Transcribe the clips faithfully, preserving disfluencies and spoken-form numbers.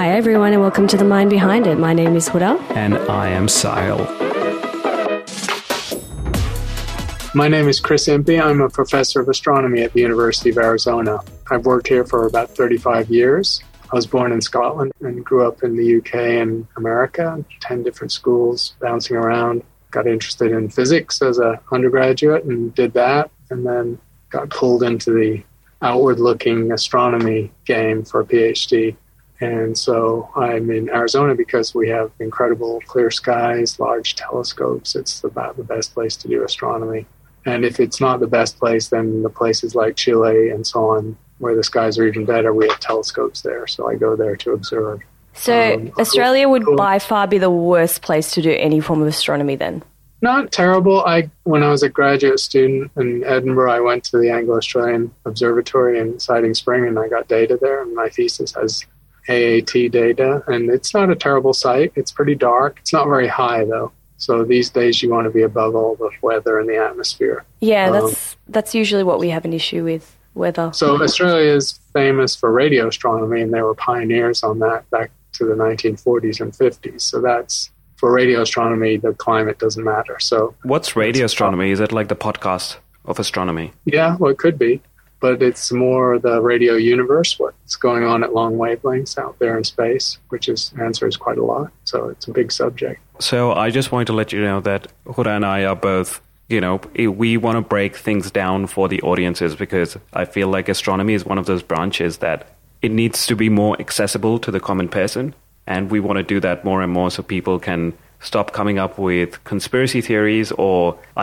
Hi everyone and welcome to The Mind Behind It. My name is Huda. And I am Sahil. My name is Chris Impey. I'm a professor of astronomy at the University of Arizona. I've worked here for about thirty-five years. I was born in Scotland and grew up in the U K and America, ten different schools, bouncing around. Got interested in physics as an undergraduate and did that, and then got pulled into the outward-looking astronomy game for a PhD. And so I'm in Arizona because we have incredible clear skies, large telescopes. It's about the best place to do astronomy. And if it's not the best place, then the places like Chile and so on, where the skies are even better, we have telescopes there. So I go there to observe. So um, Australia would by far be the worst place to do any form of astronomy then? Not terrible. I, when I was a graduate student in Edinburgh, I went to the Anglo-Australian Observatory in Siding Spring and I got data there. And my thesis has A A T data, and it's not a terrible site. It's pretty dark. It's not very high, though. So these days you want to be above all the weather and the atmosphere. Yeah, um, that's that's usually what we have an issue with, weather. So Australia is famous for radio astronomy, and they were pioneers on that back to the nineteen forties and fifties. So that's, for radio astronomy, the climate doesn't matter. So what's radio astronomy? Is it like the podcast of astronomy? Yeah, well, it could be. But it's more the radio universe, what's going on at long wavelengths out there in space, which is answers quite a lot. So it's a big subject. So I just wanted to let you know that Huda and I are both, you know, we want to break things down for the audiences because I feel like astronomy is one of those branches that it needs to be more accessible to the common person. And we want to do that more and more so people can stop coming up with conspiracy theories or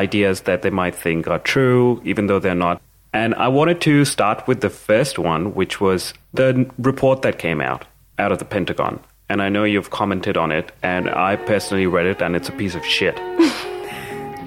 ideas that they might think are true, even though they're not. And I wanted to start with the first one, which was the report that came out, out of the Pentagon. And I know you've commented on it, and I personally read it, and it's a piece of shit.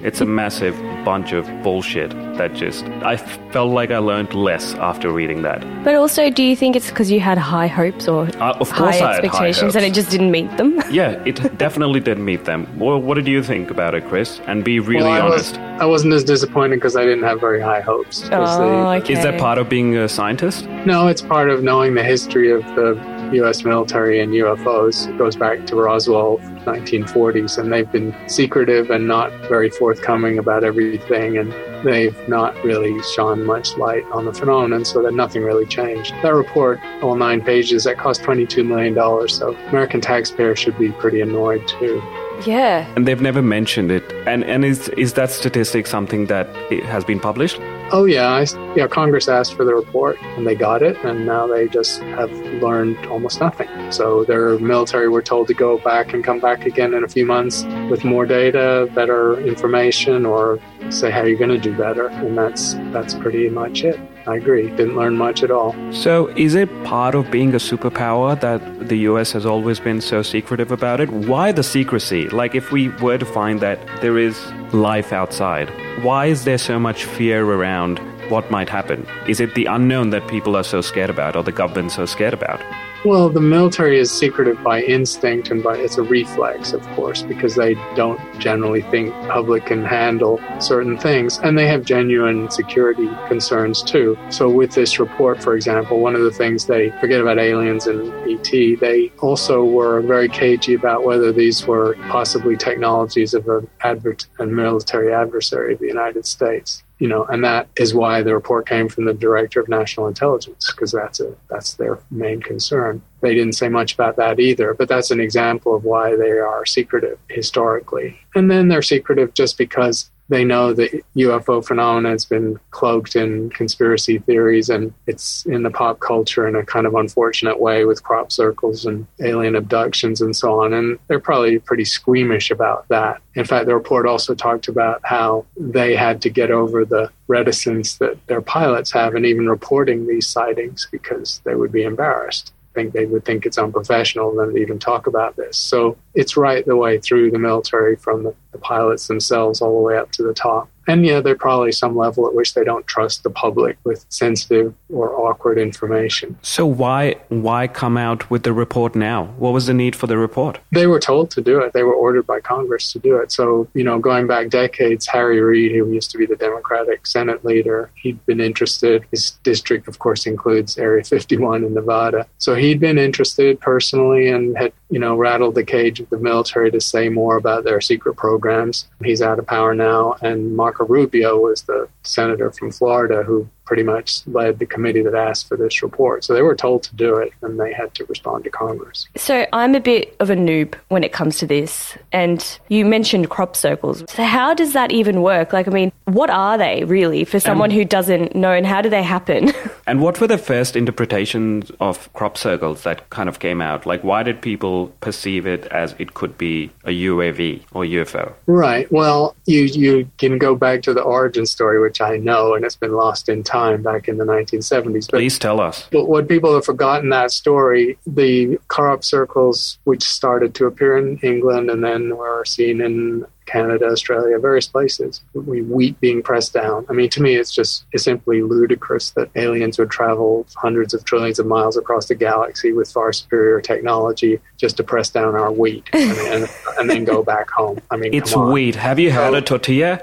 It's a massive bunch of bullshit that just... I felt like I learned less after reading that. But also, do you think it's because you had high hopes or uh, of high course I expectations had high hopes. And it just didn't meet them? Yeah, it definitely didn't meet them. Well, what did you think about it, Chris? And be really well, I honest. Was, I wasn't as disappointed because I didn't have very high hopes. Oh, they, okay. Is that part of being a scientist? No, it's part of knowing the history of the U S military and U F Os. It goes back to Roswell, nineteen forties, and they've been secretive and not very forthcoming about everything, and they've not really shone much light on the phenomenon, so that nothing really changed. That report, all nine pages, that cost twenty-two million dollars, so American taxpayers should be pretty annoyed too. Yeah. And they've never mentioned it. And and is is that statistic something that it has been published? Oh, yeah. I, yeah. Congress asked for the report and they got it. And now they just have learned almost nothing. So their military were told to go back and come back again in a few months with more data, better information, or say how you're going to do better. And that's that's pretty much it. I agree. Didn't learn much at all. So is it part of being a superpower that the U S has always been so secretive about it? Why the secrecy? Like if we were to find that there is life outside, why is there so much fear around what might happen? Is it the unknown that people are so scared about or the government's so scared about? Well, the military is secretive by instinct and by it's a reflex, of course, because they don't generally think public can handle certain things. And they have genuine security concerns, too. So with this report, for example, one of the things they forget about aliens and E T, they also were very cagey about whether these were possibly technologies of an advert- a military adversary of the United States. You know, and that is why the report came from the Director of National Intelligence, because that's a that's their main concern. They didn't say much about that either, but that's an example of why they are secretive historically. And then they're secretive just because they know the U F O phenomenon has been cloaked in conspiracy theories and it's in the pop culture in a kind of unfortunate way with crop circles and alien abductions and so on. And they're probably pretty squeamish about that. In fact, the report also talked about how they had to get over the reticence that their pilots have in even reporting these sightings because they would be embarrassed. Think they would think it's unprofessional then to even talk about this. So it's right the way through the military from the the pilots themselves all the way up to the top. And yeah, there's probably some level at which they don't trust the public with sensitive or awkward information. So why why come out with the report now? What was the need for the report? They were told to do it. They were ordered by Congress to do it. So, you know, going back decades, Harry Reid, who used to be the Democratic Senate leader, he'd been interested. His district, of course, includes Area fifty-one in Nevada. So he'd been interested personally and had, you know, rattled the cage of the military to say more about their secret programs. He's out of power now. And Mark Marco Rubio was the senator from Florida who pretty much led the committee that asked for this report. So they were told to do it, and they had to respond to Congress. So I'm a bit of a noob when it comes to this, and you mentioned crop circles. So how does that even work? Like, I mean, what are they really for someone um, who doesn't know, and how do they happen? And what were the first interpretations of crop circles that kind of came out? Like, why did people perceive it as it could be a U A V or U F O? Right. Well, you, you can go back to the origin story, which I know, and it's been lost in time back in the nineteen seventies. But, please tell us. But when people have forgotten that story, the crop circles, which started to appear in England and then were seen in Canada, Australia, various places. We wheat being pressed down. I mean, to me, it's just it's simply ludicrous that aliens would travel hundreds of trillions of miles across the galaxy with far superior technology just to press down our wheat and, and, and then go back home. I mean, it's wheat. Have you had a tortilla?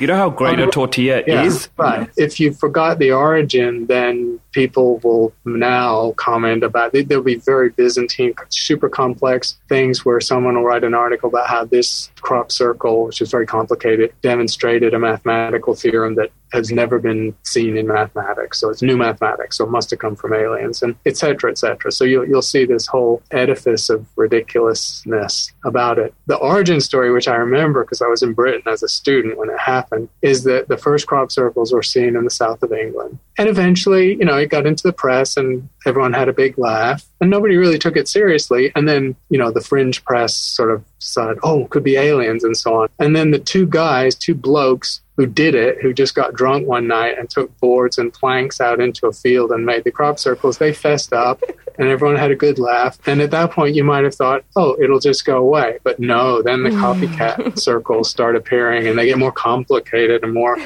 You know how great um, a tortilla yeah, is? Right. If you forgot the origin, then people will now comment about it. There'll be very Byzantine, super complex things where someone will write an article about how this crop circle, which is very complicated, demonstrated a mathematical theorem that has never been seen in mathematics. So it's new mathematics. So it must have come from aliens, and et cetera, et cetera. So you'll, you'll see this whole edifice of ridiculousness about it. The origin story, which I remember because I was in Britain as a student when it happened, is that the first crop circles were seen in the south of England. And eventually, you know, it got into the press and everyone had a big laugh and nobody really took it seriously. And then, you know, the fringe press sort of said, oh, it could be aliens and so on. And then the two guys, two blokes, who did it, who just got drunk one night and took boards and planks out into a field and made the crop circles, they fessed up and everyone had a good laugh. And at that point, you might have thought, oh, it'll just go away. But no, then the copycat circles start appearing and they get more complicated and more,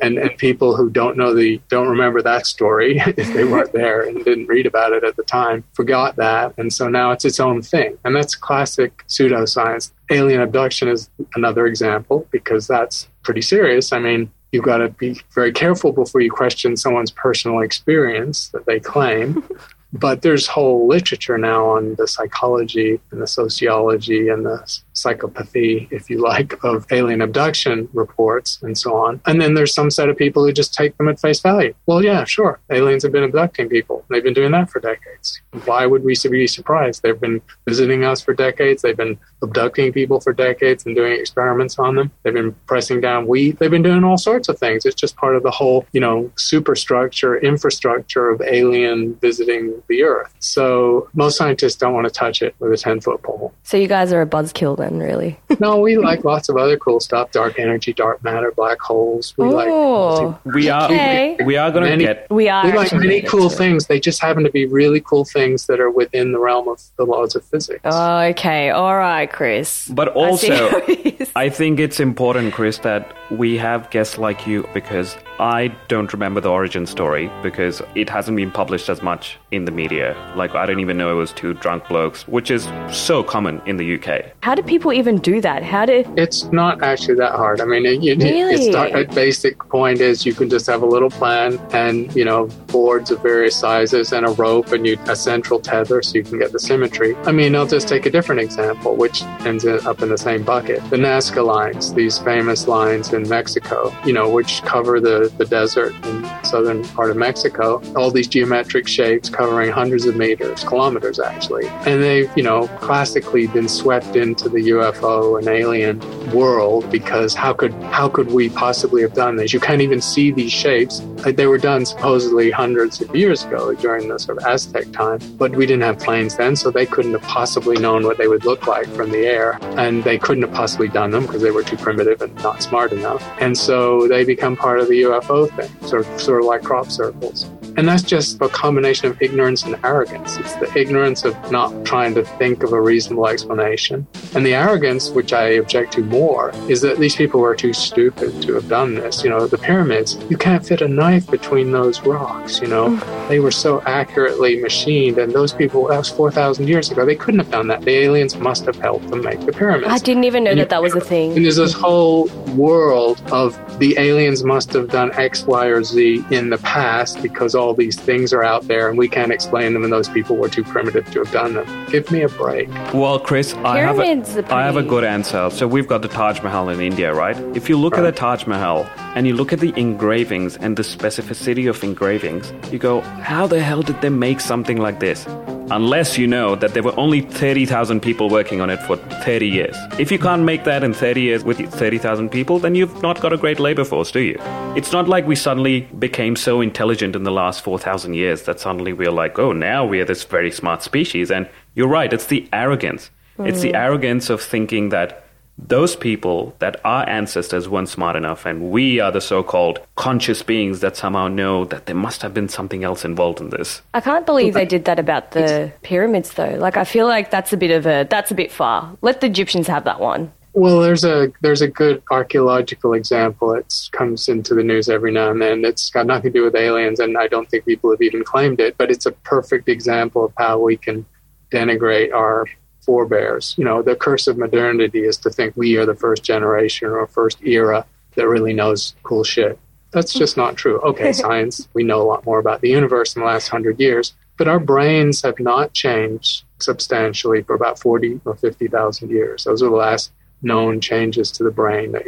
and, and people who don't know the, don't remember that story, if they weren't there and didn't read about it at the time, forgot that. And so now it's its own thing. And that's classic pseudoscience. Alien abduction is another example because that's pretty serious. I mean, you've got to be very careful before you question someone's personal experience that they claim. But there's whole literature now on the psychology and the sociology and the psychopathy, if you like, of alien abduction reports and so on. And then there's some set of people who just take them at face value. Well, yeah, sure. Aliens have been abducting people. They've been doing that for decades. Why would we be surprised? They've been visiting us for decades. They've been abducting people for decades and doing experiments on them. They've been pressing down wheat. They've been doing all sorts of things. It's just part of the whole, you know, superstructure, infrastructure of alien visiting the earth. So most scientists don't want to touch it with a ten-foot pole. So you guys are a buzzkill then, really? No, we like lots of other cool stuff. Dark energy, dark matter, black holes. We oh, like multi- we are okay. we, we are going to get we are we like many cool things. They just happen to be really cool things that are within the realm of the laws of physics. Oh, okay, all right, Chris. But also, I, I think it's important, Chris, that we have guests like you because I don't remember the origin story because it hasn't been published as much in the media. Like, I don't even know it was two drunk blokes, which is so common in the U K. How do people even do that? How do... It's not actually that hard. I mean, it, it, really? it's not, a basic point is you can just have a little plan and, you know, boards of various sizes and a rope and you a central tether so you can get the symmetry. I mean, I'll just take a different example, which ends up in the same bucket. The Nazca lines, these famous lines in Mexico, you know, which cover the the desert in the southern part of Mexico, all these geometric shapes covering hundreds of meters, kilometers actually. And they've, you know, classically been swept into the U F O and alien world because how could how could we possibly have done this? You can't even see these shapes. They were done supposedly hundreds of years ago during the sort of Aztec time, but we didn't have planes then, so they couldn't have possibly known what they would look like from the air. And they couldn't have possibly done them because they were too primitive and not smart enough. And so they become part of the U F O thing, sort of, sort of like crop circles. And that's just a combination of ignorance and arrogance. It's the ignorance of not trying to think of a reasonable explanation. And the arrogance, which I object to more, is that these people were too stupid to have done this. You know, the pyramids, you can't fit a knife between those rocks, you know. They were so accurately machined, and those people, that was four thousand years ago, they couldn't have done that. The aliens must have helped them make the pyramids. I didn't even know that that was a thing. And there's this whole world of the aliens must have done X, Y, or Z in the past because all these things are out there and we can't explain them and those people were too primitive to have done them. Give me a break. Well, Chris, I have a, I have a good answer. So we've got the Taj Mahal in India, right? If you look right. at the Taj Mahal and you look at the engravings and the specificity of engravings, you go, how the hell did they make something like this? Unless you know that there were only thirty thousand people working on it for thirty years. If you can't make that in thirty years with thirty thousand people, then you've not got a great labor force, do you? It's not like we suddenly became so intelligent in the last four thousand years that suddenly we're like, oh, now we are this very smart species. And you're right, it's the arrogance. Mm. It's the arrogance of thinking that those people, that our ancestors weren't smart enough, and we are the so-called conscious beings that somehow know that there must have been something else involved in this. I can't believe they did that about the pyramids, though. Like, I feel like that's a bit of a, that's a bit far. Let the Egyptians have that one. Well, there's a there's a good archaeological example. It comes into the news every now and then. It's got nothing to do with aliens, and I don't think people have even claimed it, but it's a perfect example of how we can denigrate our forebears. You know, the curse of modernity is to think we are the first generation or first era that really knows cool shit. That's just not true. Okay, science, we know a lot more about the universe in the last hundred years, but our brains have not changed substantially for about forty or fifty thousand years. Those are the last known changes to the brain that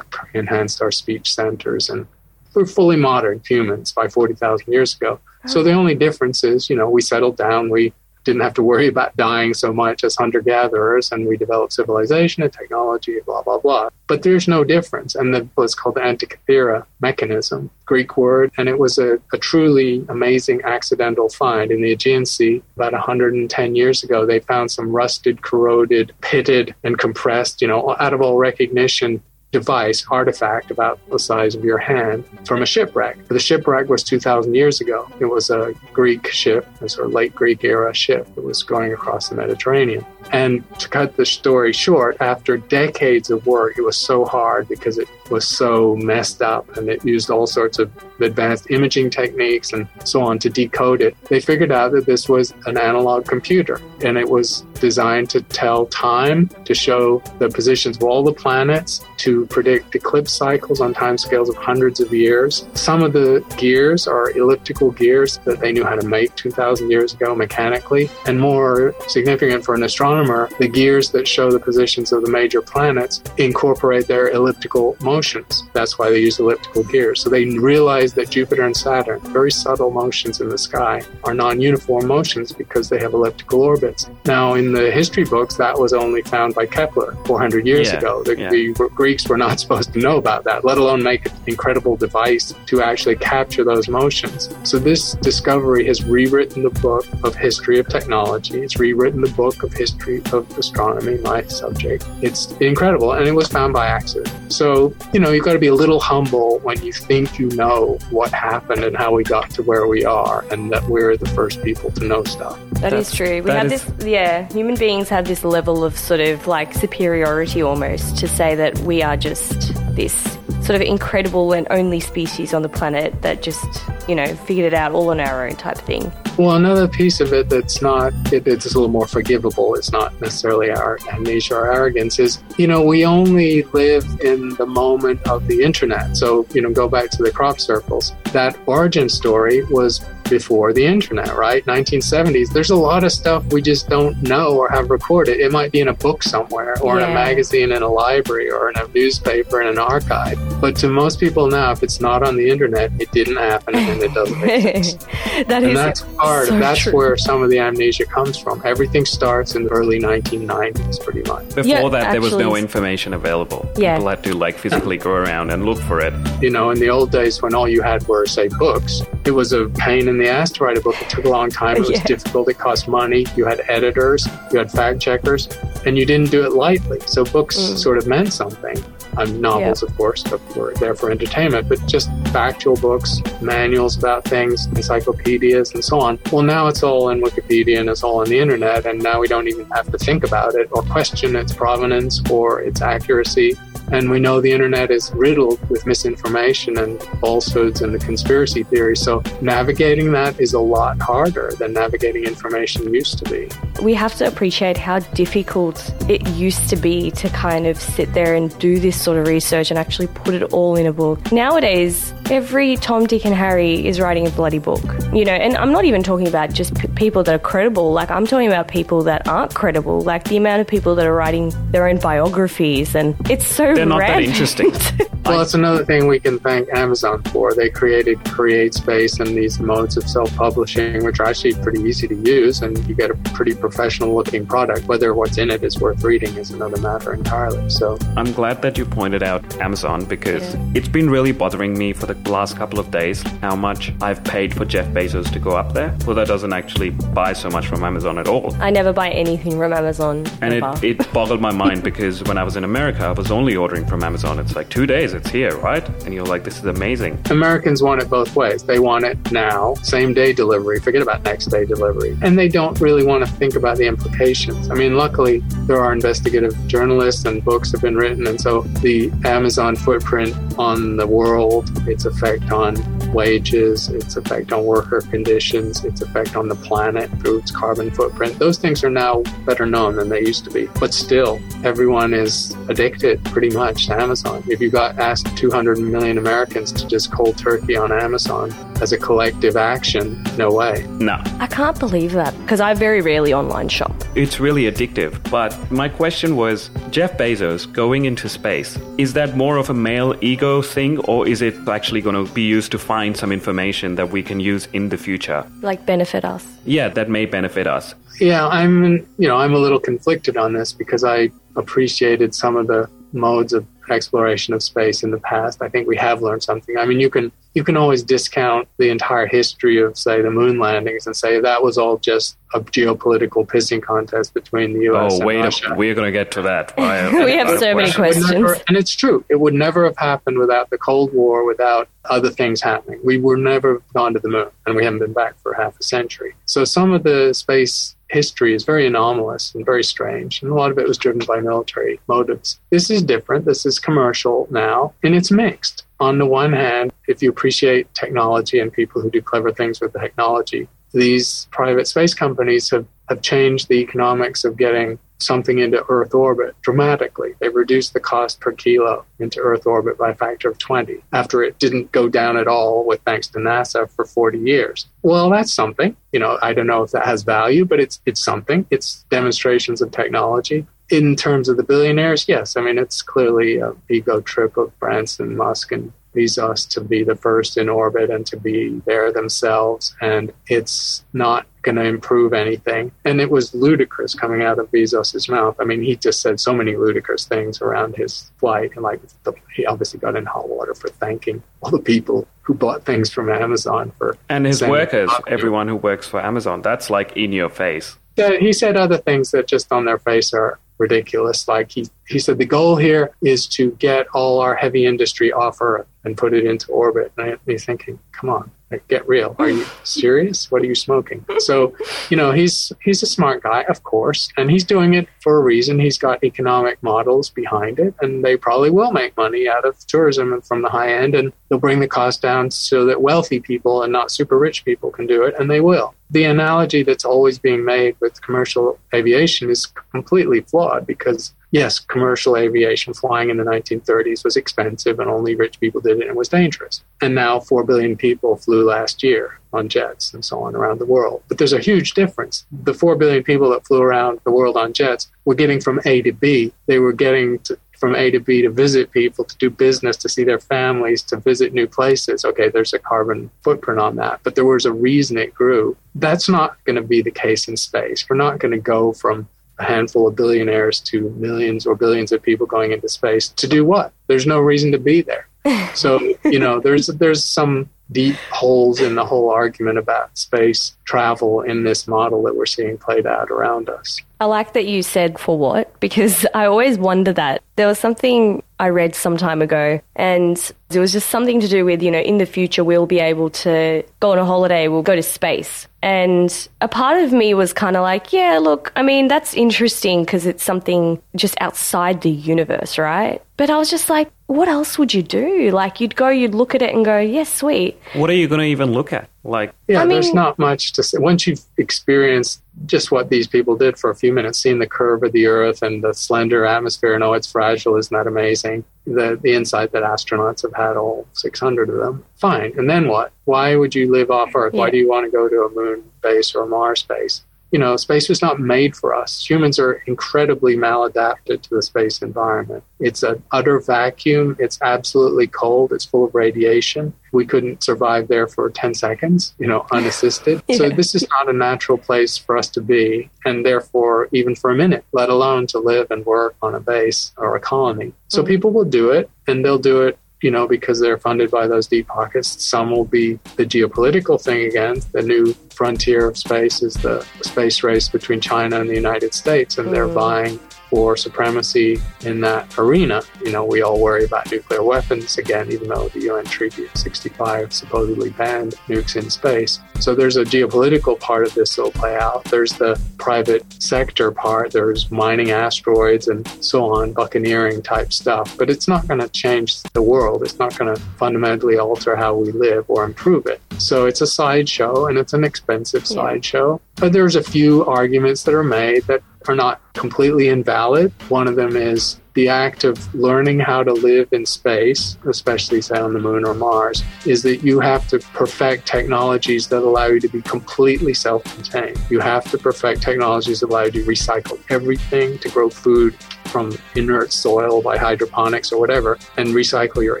enhanced our speech centers, and we're fully modern humans by forty thousand years ago. So the only difference is, you know, we settled down, we didn't have to worry about dying so much as hunter-gatherers, and we developed civilization and technology, blah, blah, blah. But there's no difference. And that was called the Antikythera mechanism, Greek word, and it was a, a truly amazing accidental find in the Aegean Sea. About one hundred ten years ago, they found some rusted, corroded, pitted, and compressed, you know, out of all recognition, device, artifact about the size of your hand from a shipwreck. The shipwreck was two thousand years ago. It was a Greek ship, a sort of late Greek era ship that was going across the Mediterranean. And to cut the story short, after decades of work, it was so hard because it was so messed up and it used all sorts of advanced imaging techniques and so on to decode it. They figured out that this was an analog computer, and it was designed to tell time, to show the positions of all the planets, to predict eclipse cycles on timescales of hundreds of years. Some of the gears are elliptical gears that they knew how to make two thousand years ago mechanically, and more significant for an astronomer, the gears that show the positions of the major planets incorporate their elliptical motions. That's why they use elliptical gears. So they realized that Jupiter and Saturn, very subtle motions in the sky, are non-uniform motions because they have elliptical orbits. Now, in the history books, that was only found by Kepler four hundred years yeah, ago. The, yeah. the Greeks were not supposed to know about that, let alone make an incredible device to actually capture those motions. So this discovery has rewritten the book of history of technology. It's rewritten the book of history of astronomy, my subject. It's incredible, and it was found by accident. So, you know, you've got to be a little humble when you think you know what happened and how we got to where we are, and that we're the first people to know stuff. That That's, is true. We have is... this, yeah, human beings have this level of sort of like superiority almost to say that we are just this sort of incredible and only species on the planet that just, you know, figured it out all on our own type thing. Well, another piece of it that's not, it, it's a little more forgivable, it's not necessarily our amnesia or arrogance, is, you know, we only live in the moment of the internet. So, you know, go back to the crop circles. That origin story was before the internet, right? nineteen seventies. There's a lot of stuff we just don't know or have recorded. It might be in a book somewhere or yeah. in a magazine in a library or in a newspaper in an archive. But to most people now, if it's not on the internet, it didn't happen and it doesn't exist. that and is that's hard. So that's true. Where some of the amnesia comes from. Everything starts in the early nineteen nineties, pretty much. Before yeah, that, actually, there was no information available. Yeah. People had to like physically go around and look for it. You know, in the old days when all you had were, say, books, it was a pain in And they asked to write a book. It took a long time. It was yeah. difficult. It cost money. You had editors. You had fact checkers. And you didn't do it lightly. So books mm. sort of meant something. um, novels, yeah. of course, but were there for entertainment, but just factual books, manuals about things, encyclopedias, and so on. Well, now it's all in Wikipedia and it's all on the internet, and now we don't even have to think about it or question its provenance or its accuracy. And we know the internet is riddled with misinformation and falsehoods and the conspiracy theory. So navigating that is a lot harder than navigating information used to be. We have to appreciate how difficult it used to be to kind of sit there and do this sort of research and actually put it all in a book. Nowadays, every Tom, Dick and Harry is writing a bloody book, you know, and I'm not even talking about just p- people that are credible. Like, I'm talking about people that aren't credible, like the amount of people that are writing their own biographies, and it's so They're not rampant. That interesting. Well, that's another thing we can thank Amazon for. They created CreateSpace and these modes of self-publishing, which are actually pretty easy to use, and you get a pretty professional-looking product. Whether what's in it is worth reading is another matter entirely. So I'm glad that you pointed out Amazon, because yeah. it's been really bothering me for the last couple of days how much I've paid for Jeff Bezos to go up there. Well, that doesn't actually buy so much from Amazon at all. I never buy anything from Amazon. And it, it boggled my mind, because when I was in America, I was only ordering from Amazon. It's like two days. It's here, right? And you're like, this is amazing. Americans want it both ways. They want it now, same day delivery, forget about next day delivery. And they don't really want to think about the implications. I mean, luckily, there are investigative journalists and books have been written. And so the Amazon footprint on the world, its effect on wages, its effect on worker conditions, its effect on the planet through its carbon footprint, those things are now better known than they used to be. But still, everyone is addicted pretty much to Amazon. If you got asked two hundred million Americans to just cold turkey on Amazon as a collective action, no way. No. I can't believe that, because I very rarely online shop. It's really addictive. But my question was, Jeff Bezos going into space, is that more of a male ego thing, or is it actually going to be used to find some information that we can use in the future? Like benefit us? Yeah, that may benefit us. Yeah, I'm, you know, I'm a little conflicted on this, because I appreciated some of the modes of exploration of space in the past. I think we have learned something. I mean, you can you can always discount the entire history of, say, the moon landings and say that was all just a geopolitical pissing contest between the U S oh, and wait Russia. A, we're going to get to that. Right? we have so question. many questions. It never, and it's true. It would never have happened without the Cold War, without other things happening. We were never gone to the moon, and we haven't been back for half a century. So some of the space history is very anomalous and very strange, and a lot of it was driven by military motives. This is different. This is commercial now, and it's mixed. On the one hand, if you appreciate technology and people who do clever things with the technology, these private space companies have, have changed the economics of getting something into Earth orbit dramatically. They've reduced the cost per kilo into Earth orbit by a factor of twenty, after it didn't go down at all, with thanks to NASA, for forty years. Well, that's something. You know, I don't know if that has value, but it's it's something. It's demonstrations of technology. In terms of the billionaires, yes. I mean, it's clearly an ego trip of Branson, Musk, and Bezos to be the first in orbit and to be there themselves, and it's not going to improve anything. And it was ludicrous coming out of Bezos's mouth. I mean, he just said so many ludicrous things around his flight, and like the, he obviously got in hot water for thanking all the people who bought things from Amazon for and his workers, everyone who works for Amazon. That's like in your face. Yeah, he said other things that just on their face are ridiculous. Like he, he said, the goal here is to get all our heavy industry off Earth and put it into orbit. And I'd be thinking, come on, like, get real. Are you serious? What are you smoking? So, you know, he's he's a smart guy, of course, and he's doing it for a reason. He's got economic models behind it, and they probably will make money out of tourism and from the high end, and they'll bring the cost down so that wealthy people and not super rich people can do it, and they will. The analogy that's always being made with commercial aviation is completely flawed, because yes, commercial aviation flying in the nineteen thirties was expensive and only rich people did it and it was dangerous. And now four billion people flew last year on jets and so on around the world. But there's a huge difference. The four billion people that flew around the world on jets were getting from A to B. They were getting to, from A to B to visit people, to do business, to see their families, to visit new places. Okay, there's a carbon footprint on that. But there was a reason it grew. That's not going to be the case in space. We're not going to go from a handful of billionaires to millions or billions of people going into space to do what? There's no reason to be there. So, you know, there's there's some deep holes in the whole argument about space travel in this model that we're seeing played out around us. I like that you said for what, because I always wonder that. There was something I read some time ago, and it was just something to do with, you know, in the future we'll be able to go on a holiday, we'll go to space. And a part of me was kind of like, yeah, look, I mean, that's interesting because it's something just outside the universe, right? But I was just like, what else would you do? Like, you'd go, you'd look at it and go, yes, yeah, sweet. What are you going to even look at? Like, yeah, I mean, there's not much to say. Once you've experienced just what these people did for a few minutes, seeing the curve of the Earth and the slender atmosphere and, oh, it's fragile, isn't that amazing? The, the insight that astronauts have had, all six hundred of them. Fine. And then what? Why would you live off Earth? Yeah. Why do you want to go to a moon base or a Mars base? You know, space was not made for us. Humans are incredibly maladapted to the space environment. It's an utter vacuum. It's absolutely cold. It's full of radiation. We couldn't survive there for ten seconds, you know, unassisted. Yeah. So this is not a natural place for us to be, and therefore, even for a minute, let alone to live and work on a base or a colony. So mm-hmm. people will do it, and they'll do it, you know, because they're funded by those deep pockets. Some will be the geopolitical thing again. The new frontier of space is the space race between China and the United States, and they're vying for supremacy in that arena. You know, we all worry about nuclear weapons again, even though the U N Treaty of sixty-five supposedly banned nukes in space. So there's a geopolitical part of this that will play out. There's the private sector part. There's mining asteroids and so on, buccaneering type stuff. But it's not going to change the world. It's not going to fundamentally alter how we live or improve it. So it's a sideshow, and it's an expensive sideshow. But there's a few arguments that are made that are not completely invalid. One of them is the act of learning how to live in space, especially, say, on the moon or Mars, is that you have to perfect technologies that allow you to be completely self-contained. You have to perfect technologies that allow you to recycle everything, to grow food from inert soil by hydroponics or whatever, and recycle your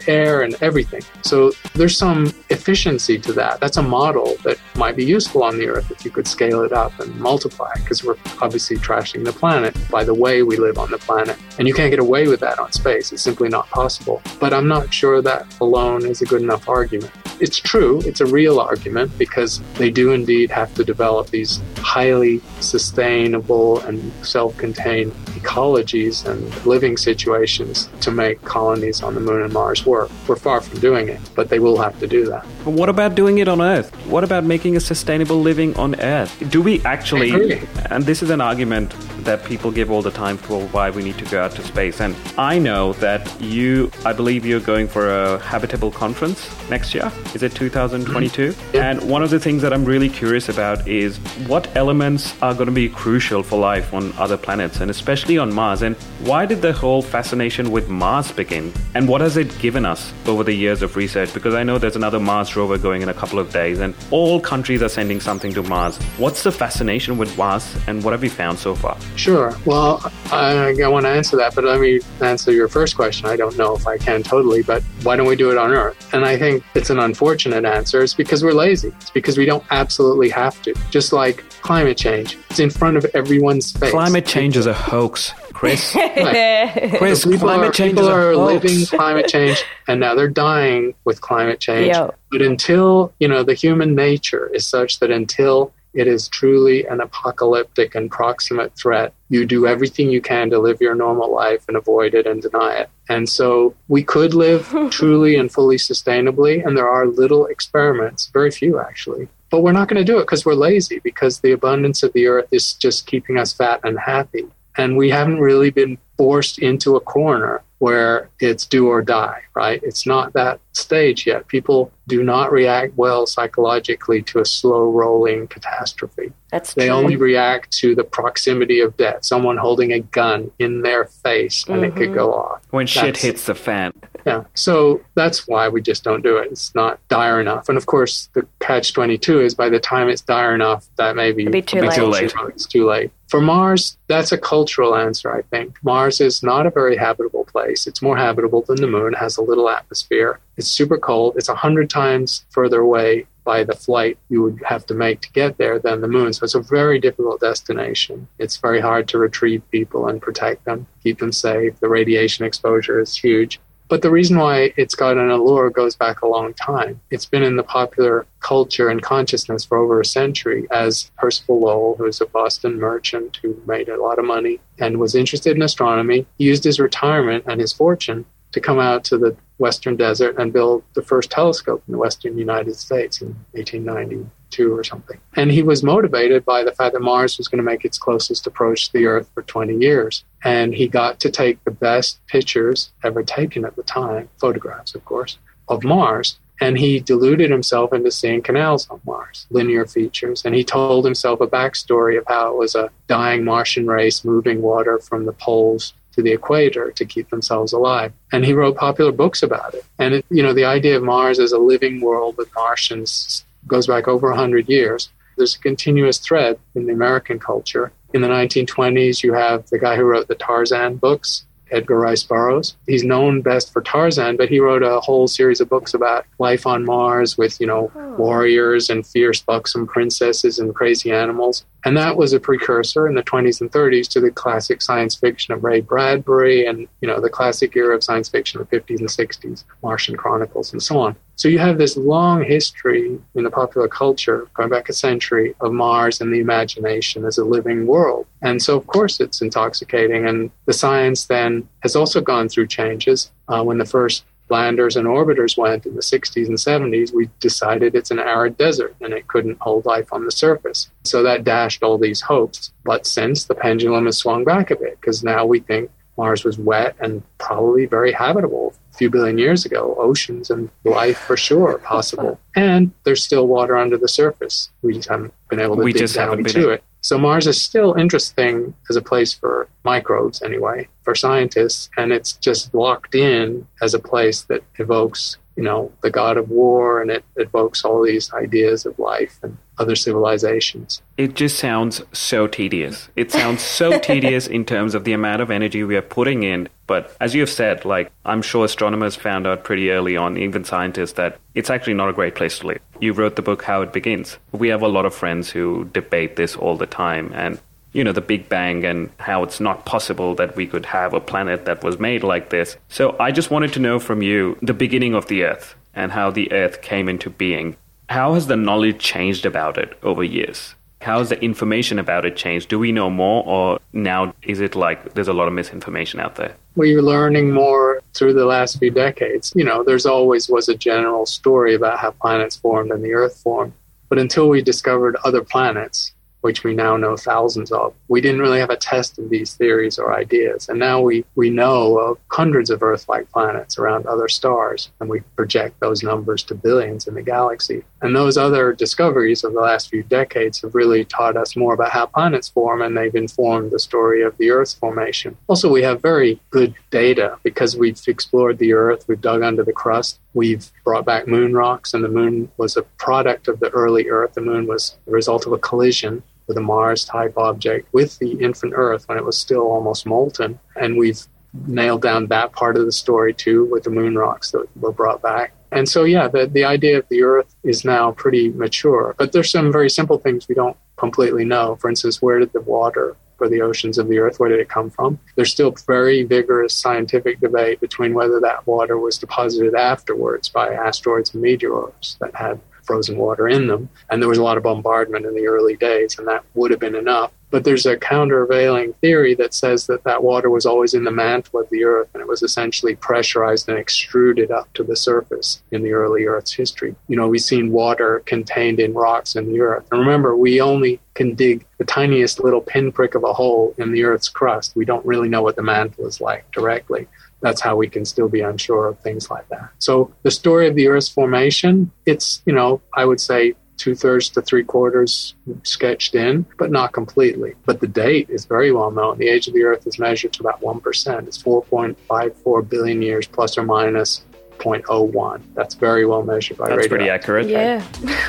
air and everything. So there's some efficiency to that. That's a model that might be useful on the Earth if you could scale it up and multiply it, because we're obviously trashing the planet by the way we live on the planet. And you can't get away with that on space. It's simply not possible. But I'm not sure that alone is a good enough argument. It's true. It's a real argument, because they do indeed have to develop these highly sustainable and self-contained ecologies and living situations to make colonies on the moon and Mars work. We're far from doing it, but they will have to do that. But what about doing it on Earth? What about making a sustainable living on Earth? Do we actually, and this is an argument that people give all the time for why we need to go out to space. And I know that you, I believe you're going for a habitable conference next year. Is it two thousand twenty-two? Yeah. And one of the things that I'm really curious about is what elements are going to be crucial for life on other planets, and especially on Mars. And why did the whole fascination with Mars begin? And what has it given us over the years of research? Because I know there's another Mars rover going in a couple of days, and all countries are sending something to Mars. What's the fascination with Mars, and what have we found so far? Sure. Well, I, I want to answer that, but let me answer your first question. I don't know if I can totally, but why don't we do it on Earth? And I think it's an unfortunate answer. It's because we're lazy. It's because we don't absolutely have to. Just like climate change. It's in front of everyone's face. Climate change is a hoax, Chris. Right. Chris, so people climate are, change people is a are hoax. living climate change, and now they're dying with climate change. Yo. But until, you know, the human nature is such that until it is truly an apocalyptic and proximate threat, you do everything you can to live your normal life and avoid it and deny it. And so we could live truly and fully sustainably, and there are little experiments, very few actually. But we're not going to do it because we're lazy, because the abundance of the Earth is just keeping us fat and happy. And we haven't really been forced into a corner where it's do or die, right? It's not that stage yet. People do not react well psychologically to a slow rolling catastrophe. That's true. They only react to the proximity of death, someone holding a gun in their face, and mm-hmm. it could go off. When that's, shit hits the fan. Yeah. So that's why we just don't do it. It's not dire enough. And of course, the catch twenty-two is by the time it's dire enough, that may be, be too late. Too late. It's too late. For Mars, that's a cultural answer, I think. Mars is not a very habitable place. It's more habitable than the moon. It has a little atmosphere. It's super cold. It's one hundred times further away by the flight you would have to make to get there than the moon. So it's a very difficult destination. It's very hard to retrieve people and protect them, keep them safe. The radiation exposure is huge. But the reason why it's got an allure goes back a long time. It's been in the popular culture and consciousness for over a century, as Percival Lowell, who's a Boston merchant who made a lot of money and was interested in astronomy, used his retirement and his fortune to come out to the Western desert and build the first telescope in the Western United States in eighteen ninety-two or something. And he was motivated by the fact that Mars was going to make its closest approach to the Earth for twenty years. And he got to take the best pictures ever taken at the time, photographs, of course, of Mars. And he deluded himself into seeing canals on Mars, linear features. And he told himself a backstory of how it was a dying Martian race moving water from the poles to the equator to keep themselves alive. And he wrote popular books about it. And, it, you know, the idea of Mars as a living world with Martians goes back over one hundred years. There's a continuous thread in the American culture. In the nineteen twenties, you have the guy who wrote the Tarzan books, Edgar Rice Burroughs. He's known best for Tarzan, but he wrote a whole series of books about life on Mars with, you know, oh. warriors and fierce buxom princesses and crazy animals. And that was a precursor in the twenties and thirties to the classic science fiction of Ray Bradbury and, you know, the classic era of science fiction of the fifties and sixties, Martian Chronicles and so on. So you have this long history in the popular culture, going back a century, of Mars and the imagination as a living world. And so, of course, it's intoxicating. And the science then has also gone through changes. Uh, when the first landers and orbiters went in the sixties and seventies, we decided it's an arid desert and it couldn't hold life on the surface. So that dashed all these hopes. But since, the pendulum has swung back a bit, because now we think Mars was wet and probably very habitable a few billion years ago. Oceans and life for sure possible. And there's still water under the surface. We just haven't been able to we dig down to it. So Mars is still interesting as a place for microbes anyway, for scientists. And it's just locked in as a place that evokes, you know, the god of war, and it evokes all these ideas of life and other civilizations. It just sounds so tedious. It sounds so tedious in terms of the amount of energy we are putting in. But as you have said, like, I'm sure astronomers found out pretty early on, even scientists, that it's actually not a great place to live. You wrote the book, How It Begins. We have a lot of friends who debate this all the time, and, you know, the Big Bang and how it's not possible that we could have a planet that was made like this. So I just wanted to know from you the beginning of the Earth and how the Earth came into being. How has the knowledge changed about it over years? How has the information about it changed? Do we know more, or now is it like there's a lot of misinformation out there? Well, you're learning more through the last few decades. You know, there's always was a general story about how planets formed and the Earth formed. But until we discovered other planets, which we now know thousands of, we didn't really have a test of these theories or ideas. And now we, we know of hundreds of Earth-like planets around other stars, and we project those numbers to billions in the galaxy. And those other discoveries of the last few decades have really taught us more about how planets form, and they've informed the story of the Earth's formation. Also, we have very good data because we've explored the Earth, we've dug under the crust, we've brought back moon rocks, and the moon was a product of the early Earth. The moon was the result of a collision with a Mars-type object with the infant Earth when it was still almost molten. And we've nailed down that part of the story, too, with the moon rocks that were brought back. And so, yeah, the, the idea of the Earth is now pretty mature. But there's some very simple things we don't completely know. For instance, where did the water for the oceans of the Earth, where did it come from? There's still very vigorous scientific debate between whether that water was deposited afterwards by asteroids and meteors that had frozen water in them. And there was a lot of bombardment in the early days, and that would have been enough. But there's a countervailing theory that says that that water was always in the mantle of the Earth, and it was essentially pressurized and extruded up to the surface in the early Earth's history. You know, we've seen water contained in rocks in the Earth. And remember, we only can dig the tiniest little pinprick of a hole in the Earth's crust. We don't really know what the mantle is like directly. That's how we can still be unsure of things like that. So the story of the Earth's formation, it's, you know, I would say two-thirds to three-quarters sketched in, but not completely. But the date is very well known. The age of the Earth is measured to about one percent. It's four point five four billion years plus or minus zero point zero one. That's very well measured by That's radio. That's pretty accurate.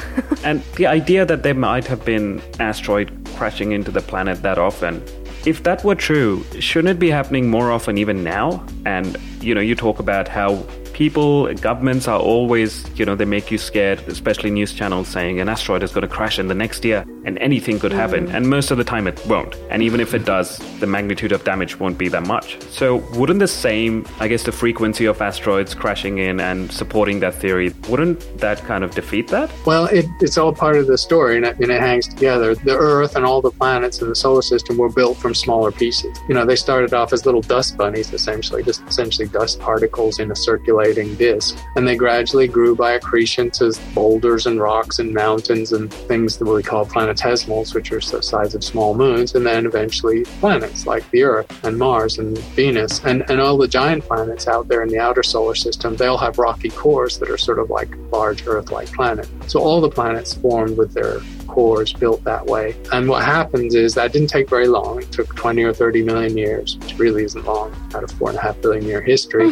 Yeah. And the idea that there might have been asteroid crashing into the planet that often, if that were true, shouldn't it be happening more often even now? And, you know, you talk about how people, governments are always, you know, they make you scared, especially news channels saying an asteroid is going to crash in the next year and anything could happen. Mm. And most of the time it won't. And even if it does, the magnitude of damage won't be that much. So wouldn't the same, I guess, the frequency of asteroids crashing in and supporting that theory, wouldn't that kind of defeat that? Well, it, it's all part of the story, and it, and it hangs together. The Earth and all the planets in the solar system were built from smaller pieces. You know, they started off as little dust bunnies, essentially, just essentially dust particles in a circulating disk. And they gradually grew by accretion to boulders and rocks and mountains and things that we call planetesimals, which are the size of small moons, and then eventually planets like the Earth and Mars and Venus. And, and all the giant planets out there in the outer solar system, they all have rocky cores that are sort of like large Earth-like planets. So all the planets formed with their cores built that way. And what happens is that didn't take very long. It took twenty or thirty million years, which really isn't long out of four and a half billion year history.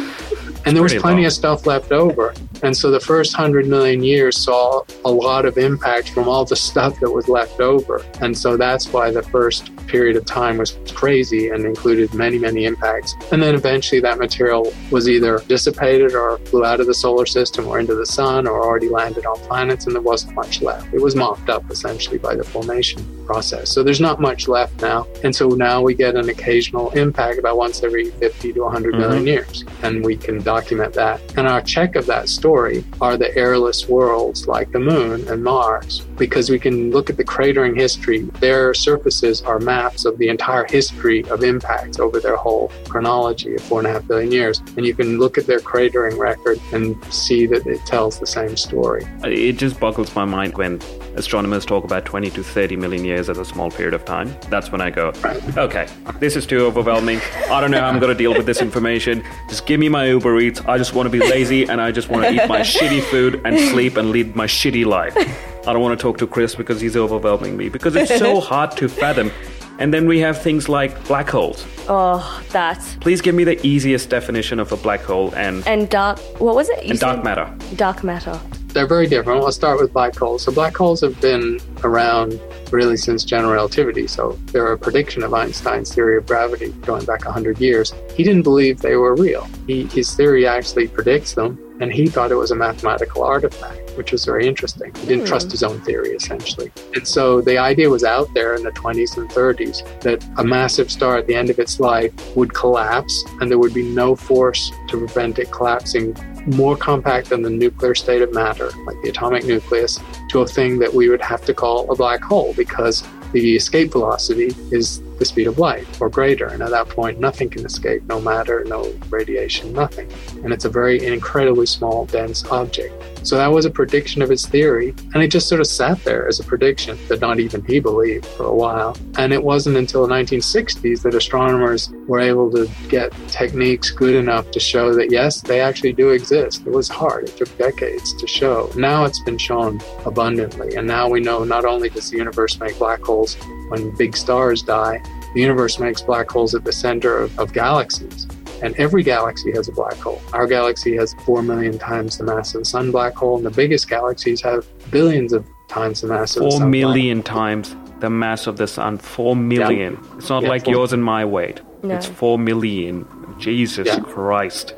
And there was plenty long. of stuff left over. And so the first hundred million years saw a lot of impact from all the stuff that was left over. And so that's why the first period of time was crazy and included many, many impacts. And then eventually that material was either dissipated or flew out of the solar system or into the sun or already landed on planets, and there wasn't much left. It was mopped up essentially by the formation process. So there's not much left now. And so now we get an occasional impact about once every fifty to one hundred mm-hmm. million years. And we can document that. And our check of that story are the airless worlds like the moon and Mars, because we can look at the cratering history. Their surfaces are maps of the entire history of impacts over their whole chronology of four and a half billion years. And you can look at their cratering record and see that it tells the same story. It just boggles my mind when astronomers talk about twenty to thirty million years as a small period of time. That's when I go, right. Okay, this is too overwhelming. I don't know how I'm going to deal with this information. Just give me my Uber Eats. I just want to be lazy and I just want to eat my shitty food and sleep and lead my shitty life. I don't want to talk to Chris because he's overwhelming me, because it's so hard to fathom. And then we have things like black holes. Oh, that. Please give me the easiest definition of a black hole and... And dark... What was it? You and dark matter. Dark matter. They're very different. I'll start with black holes. So black holes have been around really since general relativity. So they're a prediction of Einstein's theory of gravity going back one hundred years. He didn't believe they were real. He, his theory actually predicts them. And he thought it was a mathematical artifact, which was very interesting. He didn't mm. trust his own theory, essentially. And so the idea was out there in the twenties and thirties that a massive star at the end of its life would collapse and there would be no force to prevent it collapsing, more compact than the nuclear state of matter, like the atomic nucleus, to a thing that we would have to call a black hole, because the escape velocity is the speed of light or greater. And at that point, nothing can escape, no matter, no radiation, nothing. And it's a very incredibly small, dense object. So that was a prediction of his theory. And it just sort of sat there as a prediction that not even he believed for a while. And it wasn't until the nineteen sixties that astronomers were able to get techniques good enough to show that, yes, they actually do exist. It was hard. It took decades to show. Now it's been shown abundantly. And now we know not only does the universe make black holes when big stars die, the universe makes black holes at the center of, of galaxies. And every galaxy has a black hole. Our galaxy has four million times the mass of the sun black hole, and the biggest galaxies have billions of times the mass of the sun. Four million times the mass of the sun. Four million. Yeah. It's not yeah, like four. yours and my weight. No. It's four million. Jesus yeah. Christ.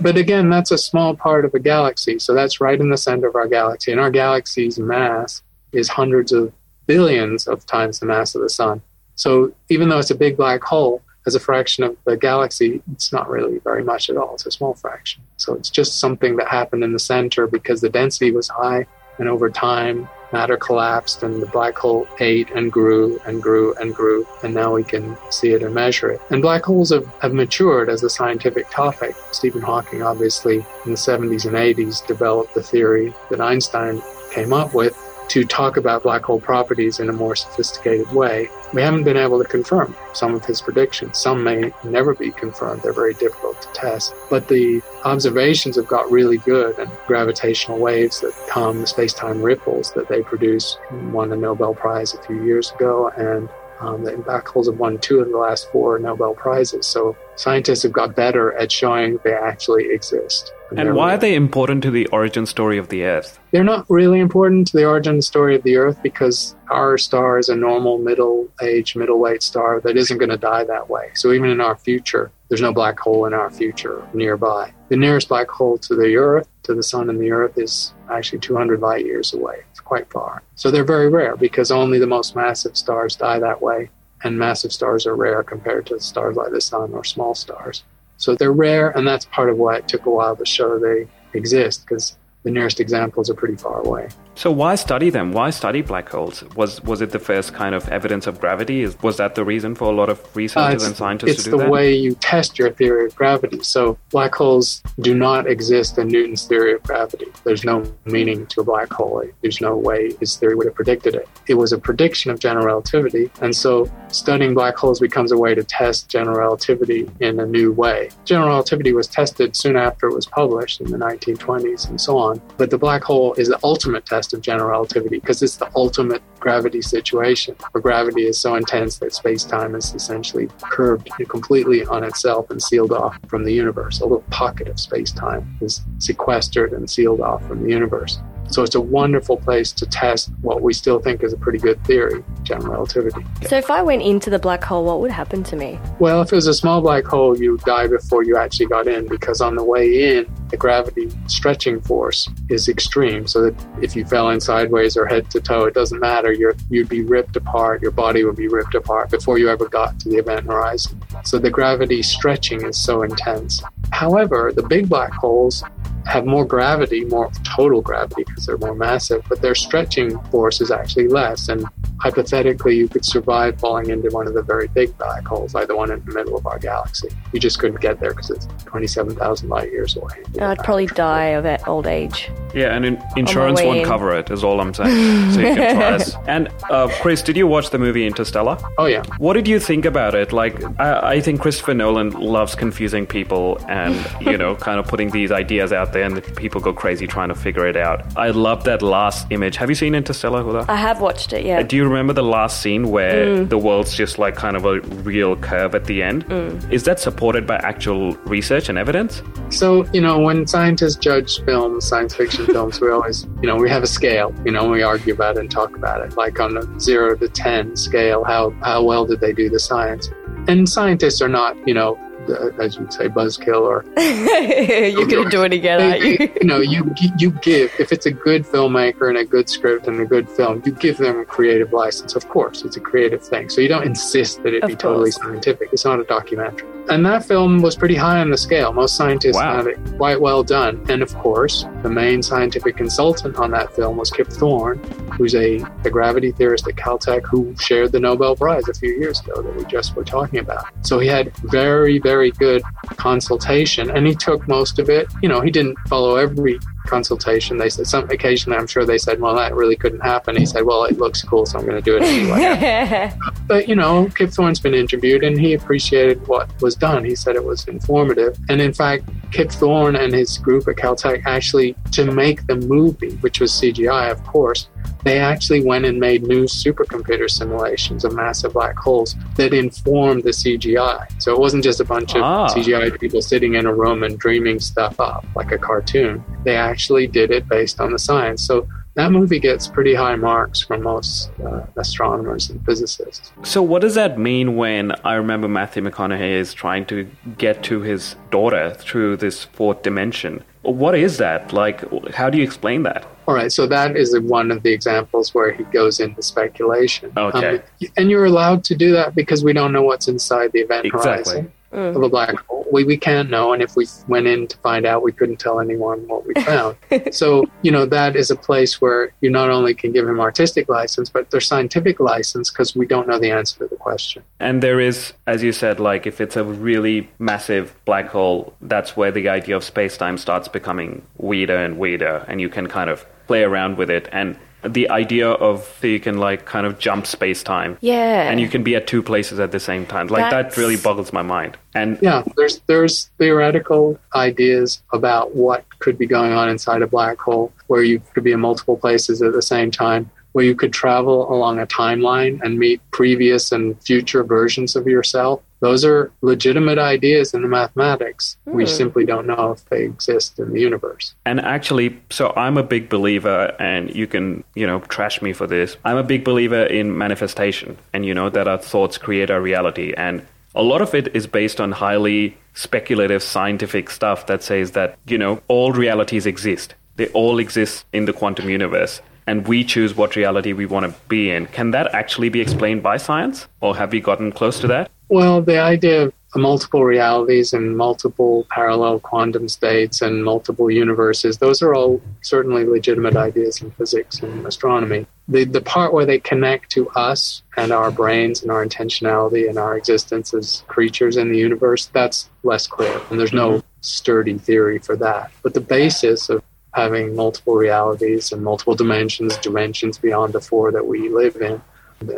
But again, that's a small part of a galaxy. So that's right in the center of our galaxy. And our galaxy's mass is hundreds of billions of times the mass of the sun. So even though it's a big black hole, as a fraction of the galaxy, it's not really very much at all. It's a small fraction. So it's just something that happened in the center because the density was high, and over time, matter collapsed and the black hole ate and grew and grew and grew, and now we can see it and measure it. And black holes have, have matured as a scientific topic. Stephen Hawking, obviously, in the seventies and eighties, developed the theory that Einstein came up with to talk about black hole properties in a more sophisticated way. We haven't been able to confirm some of his predictions. Some may never be confirmed. They're very difficult to test. But the observations have got really good, and gravitational waves that come, the space-time ripples that they produce, won a Nobel Prize a few years ago, and um, the black holes have won two of the last four Nobel Prizes. So scientists have got better at showing they actually exist. And why are they important to the origin story of the Earth? They're not really important to the origin story of the Earth because our star is a normal middle-aged, middleweight star that isn't going to die that way. So even in our future, there's no black hole in our future nearby. The nearest black hole to the Earth, to the sun and the Earth, is actually two hundred light years away. It's quite far. So they're very rare because only the most massive stars die that way. And massive stars are rare compared to stars like the sun or small stars. So they're rare, and that's part of why it took a while to show they exist, because the nearest examples are pretty far away. So why study them? Why study black holes? Was was it the first kind of evidence of gravity? Was that the reason for a lot of researchers uh, and scientists to do that? It's the way you test your theory of gravity. So black holes do not exist in Newton's theory of gravity. There's no meaning to a black hole. There's no way his theory would have predicted it. It was a prediction of general relativity. And so studying black holes becomes a way to test general relativity in a new way. General relativity was tested soon after it was published in the nineteen twenties and so on. But the black hole is the ultimate test of general relativity because it's the ultimate gravity situation where gravity is so intense that space-time is essentially curved completely on itself and sealed off from the universe. A little pocket of space-time is sequestered and sealed off from the universe. So it's a wonderful place to test what we still think is a pretty good theory, general relativity. So if I went into the black hole, what would happen to me? Well, if it was a small black hole, you'd die before you actually got in because on the way in, the gravity stretching force is extreme so that if you fell in sideways or head to toe, it doesn't matter. You're, you'd be ripped apart. Your body would be ripped apart before you ever got to the event horizon. So the gravity stretching is so intense. However, the big black holes have more gravity, more total gravity because they're more massive, but their stretching force is actually less. And hypothetically, you could survive falling into one of the very big black holes, like the one in the middle of our galaxy. You just couldn't get there because it's twenty-seven thousand light years away. And I'd probably die of that old age. Yeah, and in- insurance won't in. cover it, is all I'm saying. So you can try us. And uh, Chris, did you watch the movie Interstellar? Oh, yeah. What did you think about it? Like, I, I think Christopher Nolan loves confusing people and, you know, kind of putting these ideas out there and people go crazy trying to figure it out. I love that last image. Have you seen Interstellar, Huda? I have watched it, yeah. Do you remember the last scene where mm. the world's just like kind of a real curve at the end? Mm. Is that supported by actual research and evidence? So, you know, when scientists judge films, science fiction films, we always, you know, we have a scale, you know, we argue about it and talk about it. Like on a zero to ten scale, how, how well did they do the science? And scientists are not, you know, Uh, as you'd say, buzzkill or... You're going to do it again, aren't you? You know, you, you give, if it's a good filmmaker and a good script and a good film, you give them a creative license. Of course, it's a creative thing. So you don't insist that it of be course. totally scientific. It's not a documentary. And that film was pretty high on the scale. Most scientists wow. found it quite well done. And of course, the main scientific consultant on that film was Kip Thorne, who's a, a gravity theorist at Caltech who shared the Nobel Prize a few years ago that we just were talking about. So he had very, very very good consultation, and he took most of it. You know, he didn't follow every consultation. They said some occasionally, I'm sure they said, well, that really couldn't happen. He said, well, it looks cool, so I'm going to do it anyway. But, you know, Kip Thorne's been interviewed, and he appreciated what was done. He said it was informative. And in fact, Kip Thorne and his group at Caltech actually, to make the movie, which was C G I, of course, they actually went and made new supercomputer simulations of massive black holes that informed the C G I. So it wasn't just a bunch of ah. C G I people sitting in a room and dreaming stuff up like a cartoon. They actually did it based on the science. So that movie gets pretty high marks from most uh, astronomers and physicists. So what does that mean when I remember Matthew McConaughey is trying to get to his daughter through this fourth dimension? What is that? Like, how do you explain that? All right, so that is one of the examples where he goes into speculation. Okay. Um, and you're allowed to do that because we don't know what's inside the event horizon of a black hole. We, we can't know, and if we went in to find out, we couldn't tell anyone what we found. So, you know, that is a place where you not only can give him artistic license, but there's scientific license because we don't know the answer to the question. And there is, as you said, like if it's a really massive black hole, that's where the idea of space-time starts becoming weirder and weirder, and you can kind of play around with it. And the idea of that you can like kind of jump space-time. Yeah. And you can be at two places at the same time. Like That's... that really boggles my mind. And yeah, there's there's theoretical ideas about what could be going on inside a black hole where you could be in multiple places at the same time, where you could travel along a timeline and meet previous and future versions of yourself. Those are legitimate ideas in the mathematics. Mm. We simply don't know if they exist in the universe. And actually, so I'm a big believer, and you can, you know, trash me for this. I'm a big believer in manifestation, and you know that our thoughts create our reality. And a lot of it is based on highly speculative scientific stuff that says that, you know, all realities exist. They all exist in the quantum universe. And we choose what reality we want to be in. Can that actually be explained by science? Or have we gotten close to that? Well, the idea of multiple realities and multiple parallel quantum states and multiple universes, those are all certainly legitimate ideas in physics and astronomy. The the part where they connect to us and our brains and our intentionality and our existence as creatures in the universe, that's less clear. And there's no sturdy theory for that. But the basis of having multiple realities and multiple dimensions, dimensions beyond the four that we live in,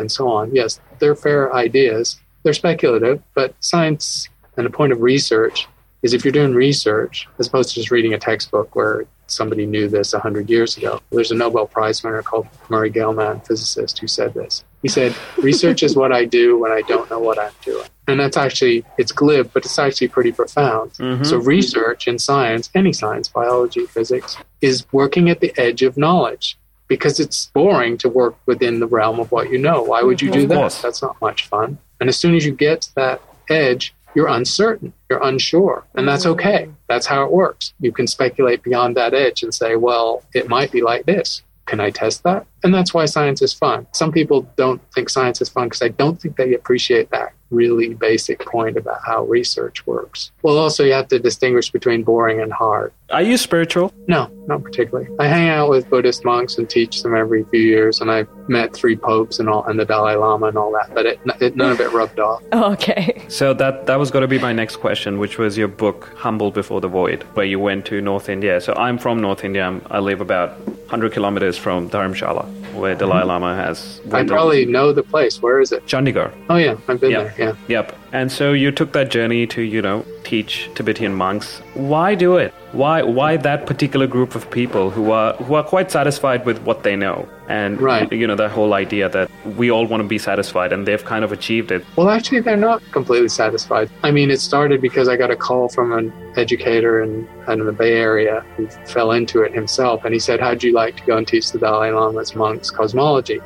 and so on. Yes, they're fair ideas. They're speculative, but science and the point of research is if you're doing research, as opposed to just reading a textbook where somebody knew this one hundred years ago. There's a Nobel Prize winner called Murray Gell-Mann, physicist, who said this. He said, research is what I do when I don't know what I'm doing. And that's actually, it's glib, but it's actually pretty profound. Mm-hmm. So research in science, any science, biology, physics, is working at the edge of knowledge because it's boring to work within the realm of what you know. Why would you do that? That's not much fun. And as soon as you get to that edge, you're uncertain, you're unsure, and that's okay. That's how it works. You can speculate beyond that edge and say, well, it might be like this. Can I test that? And that's why science is fun. Some people don't think science is fun because I don't think they appreciate that really basic point about how research works. Well, also, you have to distinguish between boring and hard. Are you spiritual? No, not particularly. I hang out with Buddhist monks and teach them every few years, and I've met three popes and all, and the Dalai Lama and all that, but it, it, none of it rubbed off. Oh, okay. So that, that was going to be my next question, which was your book, Humble Before the Void, where you went to North India. So I'm from North India. I'm, I live about one hundred kilometers from Dharamshala, where Dalai Lama has... I probably know the place. Where is it? Chandigarh. Oh, yeah. I've been yep. there. Yeah. Yep. And so you took that journey to, you know, teach Tibetan monks. Why do it? Why why that particular group of people who are who are quite satisfied with what they know? And, right. you know, that whole idea that we all want to be satisfied, and they've kind of achieved it. Well, actually, they're not completely satisfied. I mean, it started because I got a call from an educator in, in the Bay Area who fell into it himself. And he said, how'd you like to go and teach the Dalai Lama's monks cosmology?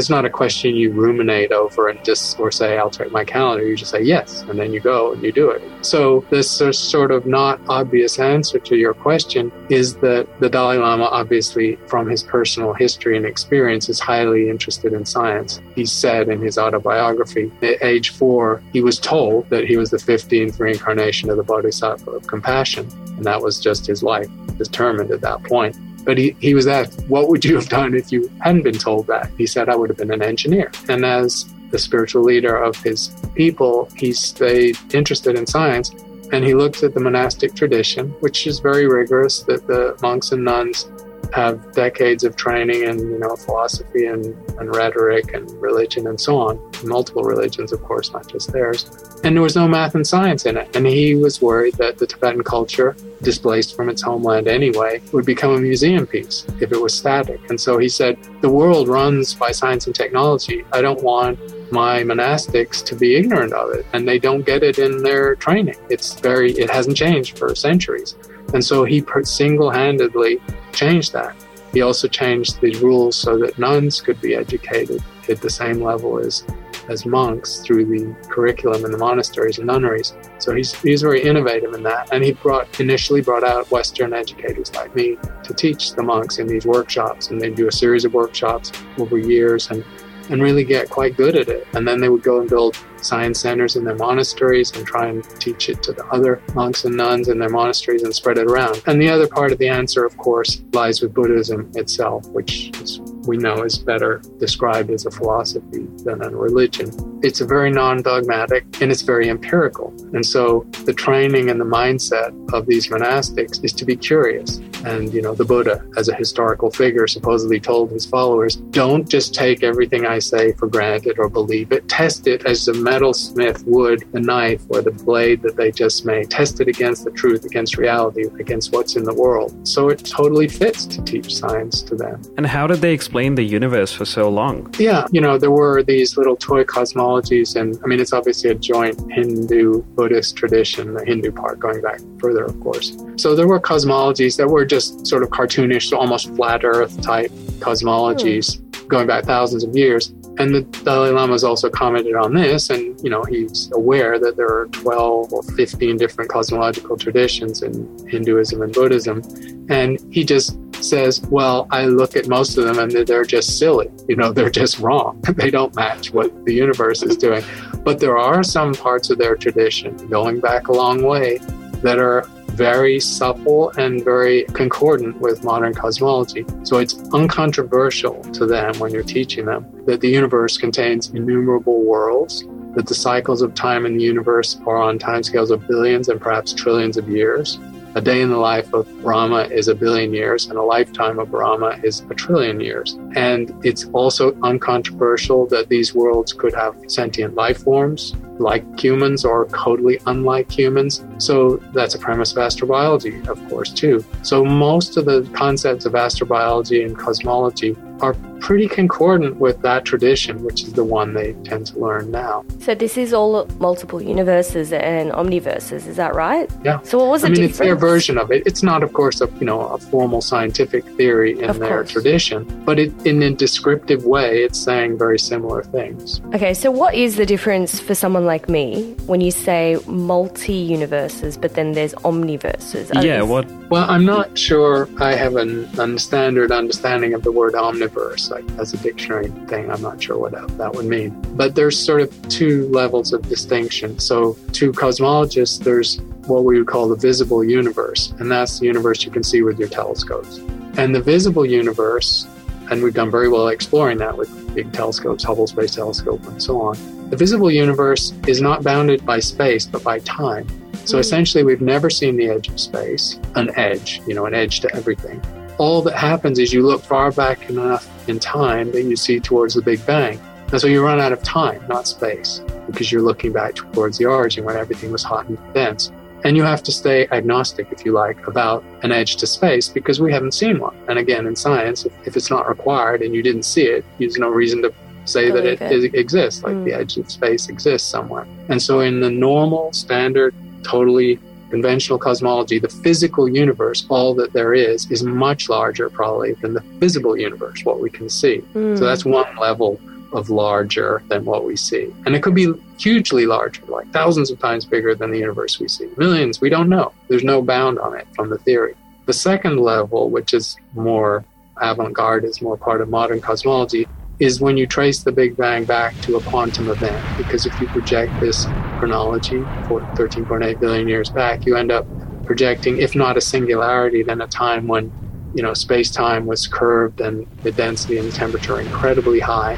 It's not a question you ruminate over and just or say, I'll check my calendar. You just say yes, and then you go and you do it. So this sort of not obvious answer to your question is that the Dalai Lama, obviously, from his personal history and experience, is highly interested in science. He said in his autobiography, at age four, he was told that he was the fifteenth reincarnation of the Bodhisattva of compassion. And that was just his life determined at that point. But he, he was asked, what would you have done if you hadn't been told that? He said, I would have been an engineer. And as the spiritual leader of his people, he stayed interested in science. And he looked at the monastic tradition, which is very rigorous, that the monks and nuns have decades of training in, you know, philosophy and, and rhetoric and religion and so on. Multiple religions, of course, not just theirs. And there was no math and science in it. And he was worried that the Tibetan culture, displaced from its homeland anyway, would become a museum piece if it was static. And so he said, the world runs by science and technology. I don't want my monastics to be ignorant of it. And they don't get it in their training. It's very, it hasn't changed for centuries. And so he single-handedly changed that. He also changed the rules so that nuns could be educated at the same level as, as monks through the curriculum in the monasteries and nunneries. So he's, he's very innovative in that. And he brought initially brought out Western educators like me to teach the monks in these workshops. And they'd do a series of workshops over years and, and really get quite good at it. And then they would go and build science centers in their monasteries and try and teach it to the other monks and nuns in their monasteries and spread it around. And the other part of the answer, of course, lies with Buddhism itself, which is, we know is better described as a philosophy than a religion. It's a very non-dogmatic and it's very empirical. And so the training and the mindset of these monastics is to be curious. And, you know, the Buddha, as a historical figure, supposedly told his followers, don't just take everything I say for granted or believe it. Test it as the metalsmith would the knife or the blade that they just made. Test it against the truth, against reality, against what's in the world. So it totally fits to teach science to them. And how did they explain the universe for so long? Yeah, you know, there were these little toy cosmologies. And I mean, it's obviously a joint Hindu-Buddhist tradition, the Hindu part going back further, of course. So there were cosmologies that were just sort of cartoonish, so almost flat Earth type cosmologies hmm. going back thousands of years. And the Dalai Lama has also commented on this, and, you know, he's aware that there are twelve or fifteen different cosmological traditions in Hinduism and Buddhism. And he just says, well, I look at most of them and they're just silly. You know, they're just wrong. They don't match what the universe is doing. But there are some parts of their tradition, going back a long way, that are very supple and very concordant with modern cosmology. So it's uncontroversial to them when you're teaching them that the universe contains innumerable worlds, that the cycles of time in the universe are on timescales of billions and perhaps trillions of years. A day in the life of Brahma is a billion years, and a lifetime of Brahma is a trillion years. And it's also uncontroversial that these worlds could have sentient life forms, like humans or totally unlike humans. So that's a premise of astrobiology, of course, too. So most of the concepts of astrobiology and cosmology are pretty concordant with that tradition, which is the one they tend to learn now. So this is all multiple universes and omniverses, is that right? Yeah. So what was the I mean, difference? It's their version of it. It's not, of course, a, you know, a formal scientific theory in of their course. tradition, but it, in a descriptive way, it's saying very similar things. Okay, so what is the difference for someone like me when you say multi-universes, but then there's omniverses? Are yeah, these... what? Well, I'm not sure I have an, an standard understanding of the word omniverse. Like, as a dictionary thing, I'm not sure what that would mean. But there's sort of two levels of distinction. So to cosmologists, there's what we would call the visible universe, and that's the universe you can see with your telescopes. And the visible universe, and we've done very well exploring that with big telescopes, Hubble Space Telescope and so on, the visible universe is not bounded by space, but by time. So essentially, we've never seen the edge of space, an edge, you know, an edge to everything. All that happens is you look far back enough in time that you see towards the Big Bang. And so you run out of time, not space, because you're looking back towards the origin when everything was hot and dense. And you have to stay agnostic, if you like, about an edge to space because we haven't seen one. And again, in science, if, if it's not required and you didn't see it, there's no reason to say that it, it exists, like mm. the edge of space exists somewhere. And so in the normal, standard, totally conventional cosmology, the physical universe, all that there is, is much larger probably than the visible universe, what we can see. Mm. So that's one level of larger than what we see. And it could be hugely larger, like thousands of times bigger than the universe we see. Millions, we don't know. There's no bound on it from the theory. The second level, which is more avant-garde, is more part of modern cosmology, is when you trace the Big Bang back to a quantum event. Because if you project this chronology for thirteen point eight billion years back, you end up projecting, if not a singularity, then a time when, you know, space-time was curved and the density and the temperature incredibly high.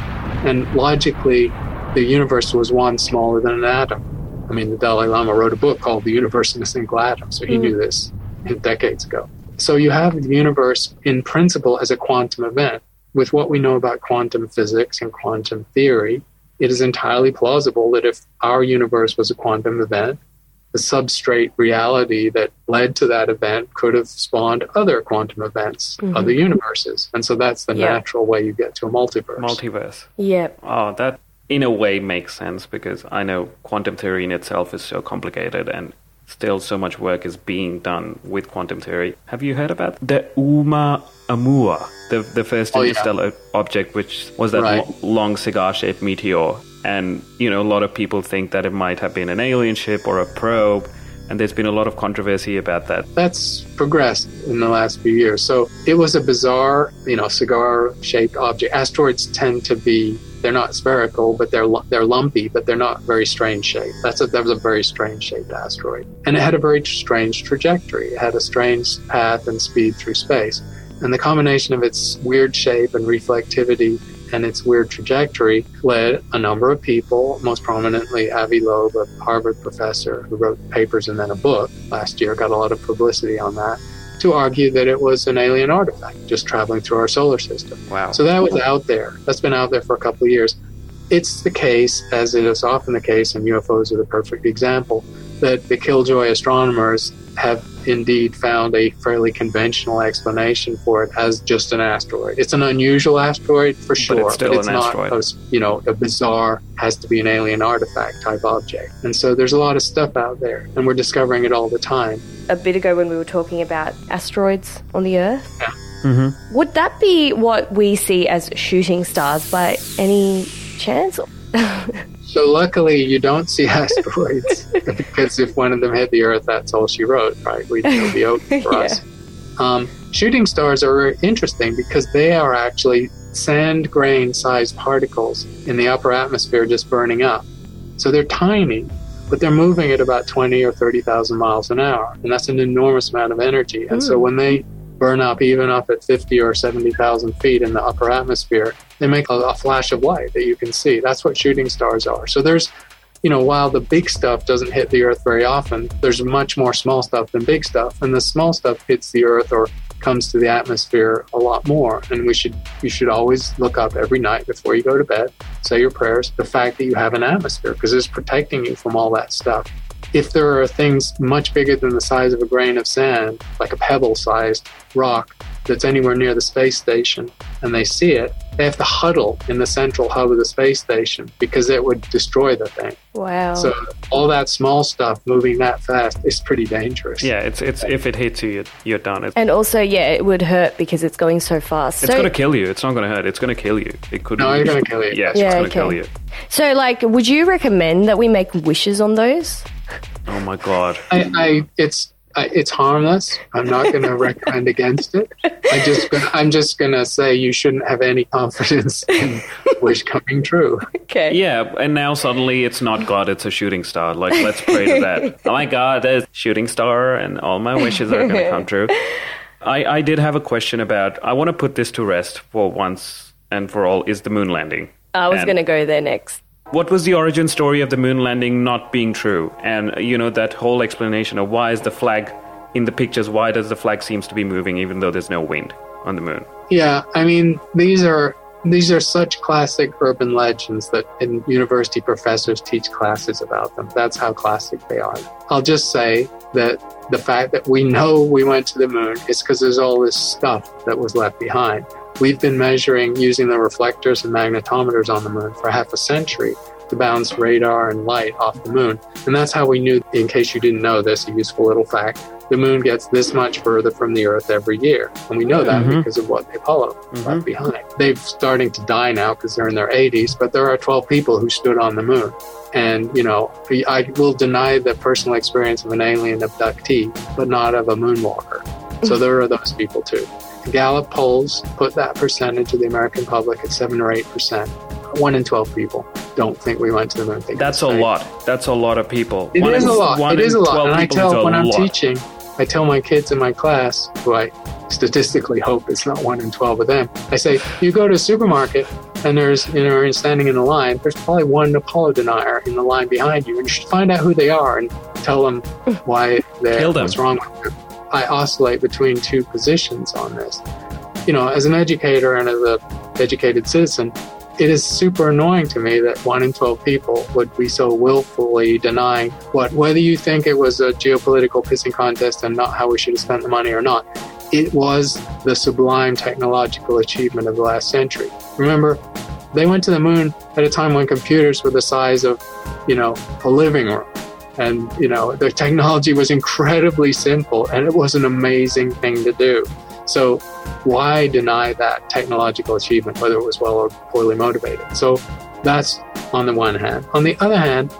And logically, the universe was one smaller than an atom. I mean, the Dalai Lama wrote a book called The Universe in a Single Atom, so he mm. knew this decades ago. So you have the universe in principle as a quantum event. With what we know about quantum physics and quantum theory, it is entirely plausible that if our universe was a quantum event, the substrate reality that led to that event could have spawned other quantum events, mm-hmm. other universes. And so that's the yeah. natural way you get to a multiverse. Multiverse. Yeah. Oh, that in a way makes sense because I know quantum theory in itself is so complicated and still so much work is being done with quantum theory. Have you heard about the Uma Amua, the the first oh, interstellar yeah. object, which was that right. lo- long cigar-shaped meteor? And, you know, a lot of people think that it might have been an alien ship or a probe, and there's been a lot of controversy about that. That's progressed in the last few years. So it was a bizarre, you know, cigar-shaped object. Asteroids tend to be, they're not spherical, but they're they're lumpy, but they're not very strange shaped. That's a, that was a very strange shaped asteroid. And it had a very strange trajectory. It had a strange path and speed through space. And the combination of its weird shape and reflectivity and its weird trajectory led a number of people, most prominently Avi Loeb, a Harvard professor who wrote papers and then a book last year, got a lot of publicity on that, to argue that it was an alien artifact just traveling through our solar system. Wow. So that was out there. That's been out there for a couple of years. It's the case, as it is often the case, and U F Os are the perfect example, that the killjoy astronomers have indeed found a fairly conventional explanation for it as just an asteroid. It's an unusual asteroid for sure, but it's, still but it's an not a, you know, a bizarre, has to be an alien artifact type object. And so there's a lot of stuff out there, and we're discovering it all the time. A bit ago when we were talking about asteroids on the Earth, yeah. mm-hmm. would that be what we see as shooting stars by any chance? So luckily you don't see asteroids because if one of them hit the Earth, that's all she wrote, right? We'd still be open for yeah. us. Um, shooting stars are interesting because they are actually sand grain-sized particles in the upper atmosphere just burning up. So they're tiny, but they're moving at about twenty or thirty thousand miles an hour, and that's an enormous amount of energy. And mm. so when they burn up, even up at fifty or seventy thousand feet in the upper atmosphere, they make a, a flash of light that you can see. That's what shooting stars are. So there's, you know, while the big stuff doesn't hit the Earth very often, there's much more small stuff than big stuff. And the small stuff hits the Earth or comes to the atmosphere a lot more. And we should, you should always look up every night before you go to bed, say your prayers, the fact that you have an atmosphere, because it's protecting you from all that stuff. If there are things much bigger than the size of a grain of sand, like a pebble-sized rock that's anywhere near the space station, and they see it, they have to huddle in the central hub of the space station because it would destroy the thing. Wow. So all that small stuff moving that fast is pretty dangerous. Yeah, it's it's if it hits you, you're done. And also, yeah, it would hurt because it's going so fast. It's so, going to kill you. It's not going to hurt. It's going to kill you. It could. No, it's going to kill you. Yes, yeah, it's going to okay. kill you. So, like, would you recommend that we make wishes on those? Oh, my God. I, I it's... Uh, it's harmless. I'm not going to recommend against it. I just, gonna, I'm just going to say you shouldn't have any confidence in wish coming true. Okay. Yeah, and now suddenly it's not God, it's a shooting star. Like, let's pray to that. Oh my God, there's a shooting star and all my wishes are going to come true. I, I did have a question about, I want to put this to rest for once and for all, is the moon landing. I was going to go there next. What was the origin story of the moon landing not being true? And, you know, that whole explanation of why is the flag in the pictures, why does the flag seems to be moving even though there's no wind on the moon? Yeah, I mean, these are these are such classic urban legends that in university professors teach classes about them. That's how classic they are. I'll just say that the fact that we know we went to the moon is because there's all this stuff that was left behind. We've been measuring using the reflectors and magnetometers on the moon for half a century to bounce radar and light off the moon. And that's how we knew, in case you didn't know this, a useful little fact, the moon gets this much further from the Earth every year. And we know that mm-hmm. because of what the Apollo mm-hmm. left behind. They're starting to die now because they're in their eighties, but there are twelve people who stood on the moon. And, you know, I will deny the personal experience of an alien abductee, but not of a moonwalker. So there are those people too. Gallup polls put that percentage of the American public at seven or eight percent. One in twelve people don't think we went to the moon. Think That's a right. lot. That's a lot of people. It one is in, a lot. One it is a lot. And I tell, when I'm lot. teaching, I tell my kids in my class, who I statistically hope it's not one in twelve of them, I say, you go to a supermarket and there's, you know, standing in a line, there's probably one Apollo denier in the line behind you. And you should find out who they are and tell them why they're, what's wrong with them. I oscillate between two positions on this. You know, as an educator and as an educated citizen, it is super annoying to me that one in twelve people would be so willfully denying what, whether you think it was a geopolitical pissing contest and not how we should have spent the money or not, it was the sublime technological achievement of the last century. Remember, they went to the moon at a time when computers were the size of, you know, a living room. And, you know, the technology was incredibly simple and it was an amazing thing to do. So why deny that technological achievement, whether it was well or poorly motivated? So that's on the one hand. On the other hand,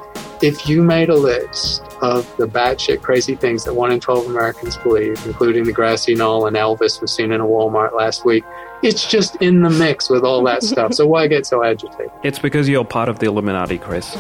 if you made a list of the batshit crazy things that one in twelve Americans believe, including the grassy knoll and Elvis was seen in a Walmart last week, it's just in the mix with all that stuff. So why get so agitated? It's because you're part of the Illuminati, Chris.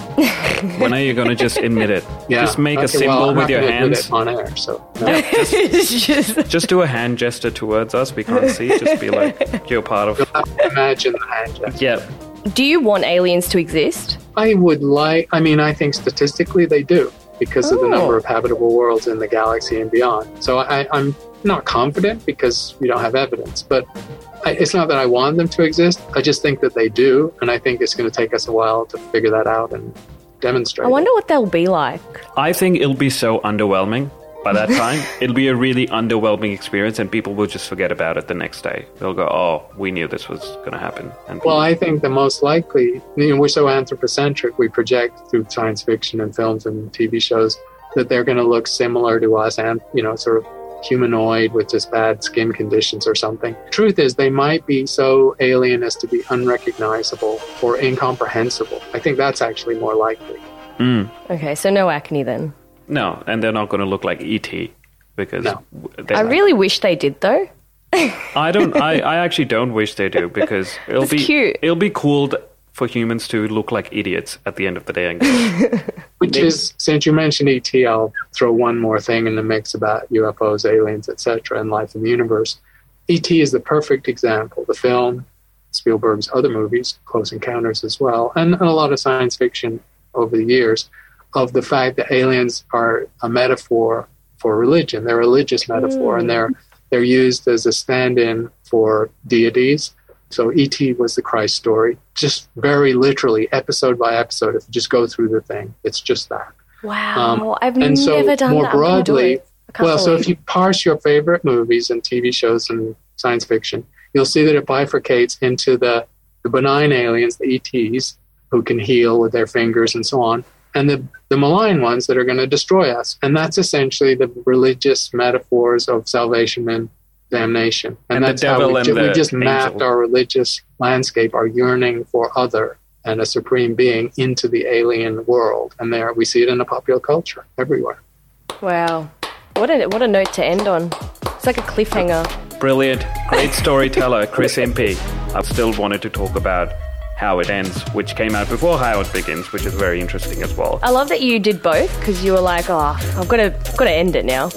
When are you going to just admit it? Yeah. Just make okay, a symbol well, with your hands. On air, so. No. Yeah, just, just, just do a hand gesture towards us. We can't see. Just be like, you're part of. You'll have to imagine the hand gesture. Yeah. Do you want aliens to exist? I would like, I mean, I think statistically they do because oh. of the number of habitable worlds in the galaxy and beyond. So I, I'm not confident because we don't have evidence, but I, it's not that I want them to exist. I just think that they do, and I think it's going to take us a while to figure that out and demonstrate. I wonder what they'll be like. I think it'll be so underwhelming by that time. It'll be a really underwhelming experience, and people will just forget about it the next day. They'll go, oh, we knew this was going to happen. And well, I think the most likely, you know, we're so anthropocentric, we project through science fiction and films and T V shows that they're going to look similar to us and, you know, sort of humanoid with just bad skin conditions or something. Truth is, they might be so alien as to be unrecognizable or incomprehensible. I think that's actually more likely. Mm. Okay, so no acne then. No, and they're not going to look like E T because... No. I like... really wish they did, though. I don't... I, I actually don't wish they do because it'll be... cute. It'll be cool to, for humans to look like idiots at the end of the day. And go, which is... Since you mentioned E T, I'll throw one more thing in the mix about U F Os, aliens, et cetera, and life in the universe. E T is the perfect example. The film, Spielberg's other movies, Close Encounters as well, and a lot of science fiction over the years... of the fact that aliens are a metaphor for religion. They're a religious metaphor, mm. and they're they're used as a stand-in for deities. So E T was the Christ story, just very literally, episode by episode. If you just go through the thing, it's just that. Wow, um, I've and so never done more that. More broadly, well, so if you parse your favorite movies and T V shows and science fiction, you'll see that it bifurcates into the, the benign aliens, the E Ts, who can heal with their fingers and so on, and the, the malign ones that are going to destroy us. And that's essentially the religious metaphors of salvation and damnation. And, and that's the devil how we, and ju- the we just angel. mapped our religious landscape, our yearning for other and a supreme being into the alien world. And there we see it in the popular culture everywhere. Wow. What a, what a note to end on. It's like a cliffhanger. Brilliant. Great storyteller, Chris Impey. I still wanted to talk about How It Ends, which came out before How It Begins, which is very interesting as well. I love that you did both because you were like, oh, I've got to, I've got to end it now.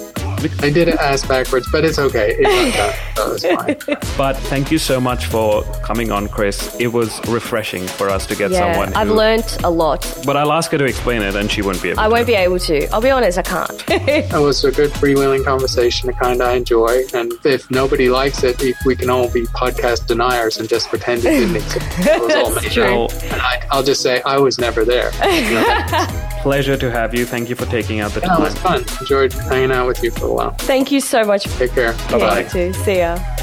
I did it ass backwards, but it's okay. It's fine. But thank you so much for coming on, Chris. It was refreshing for us to get yeah, someone who... I've learnt a lot. But I'll ask her to explain it and she won't be able I to. I won't be able to. I'll be honest, I can't. It was a good freewheeling conversation, the kind I enjoy. And if nobody likes it, we can all be podcast deniers and just pretend it didn't exist. It was all made up. And I, I'll just say, I was never there. You know, pleasure to have you. Thank you for taking out the yeah, time. It was fun. Enjoyed hanging out with you for a while. Thank you so much. Take care. Bye-bye. Yeah, you too. See ya.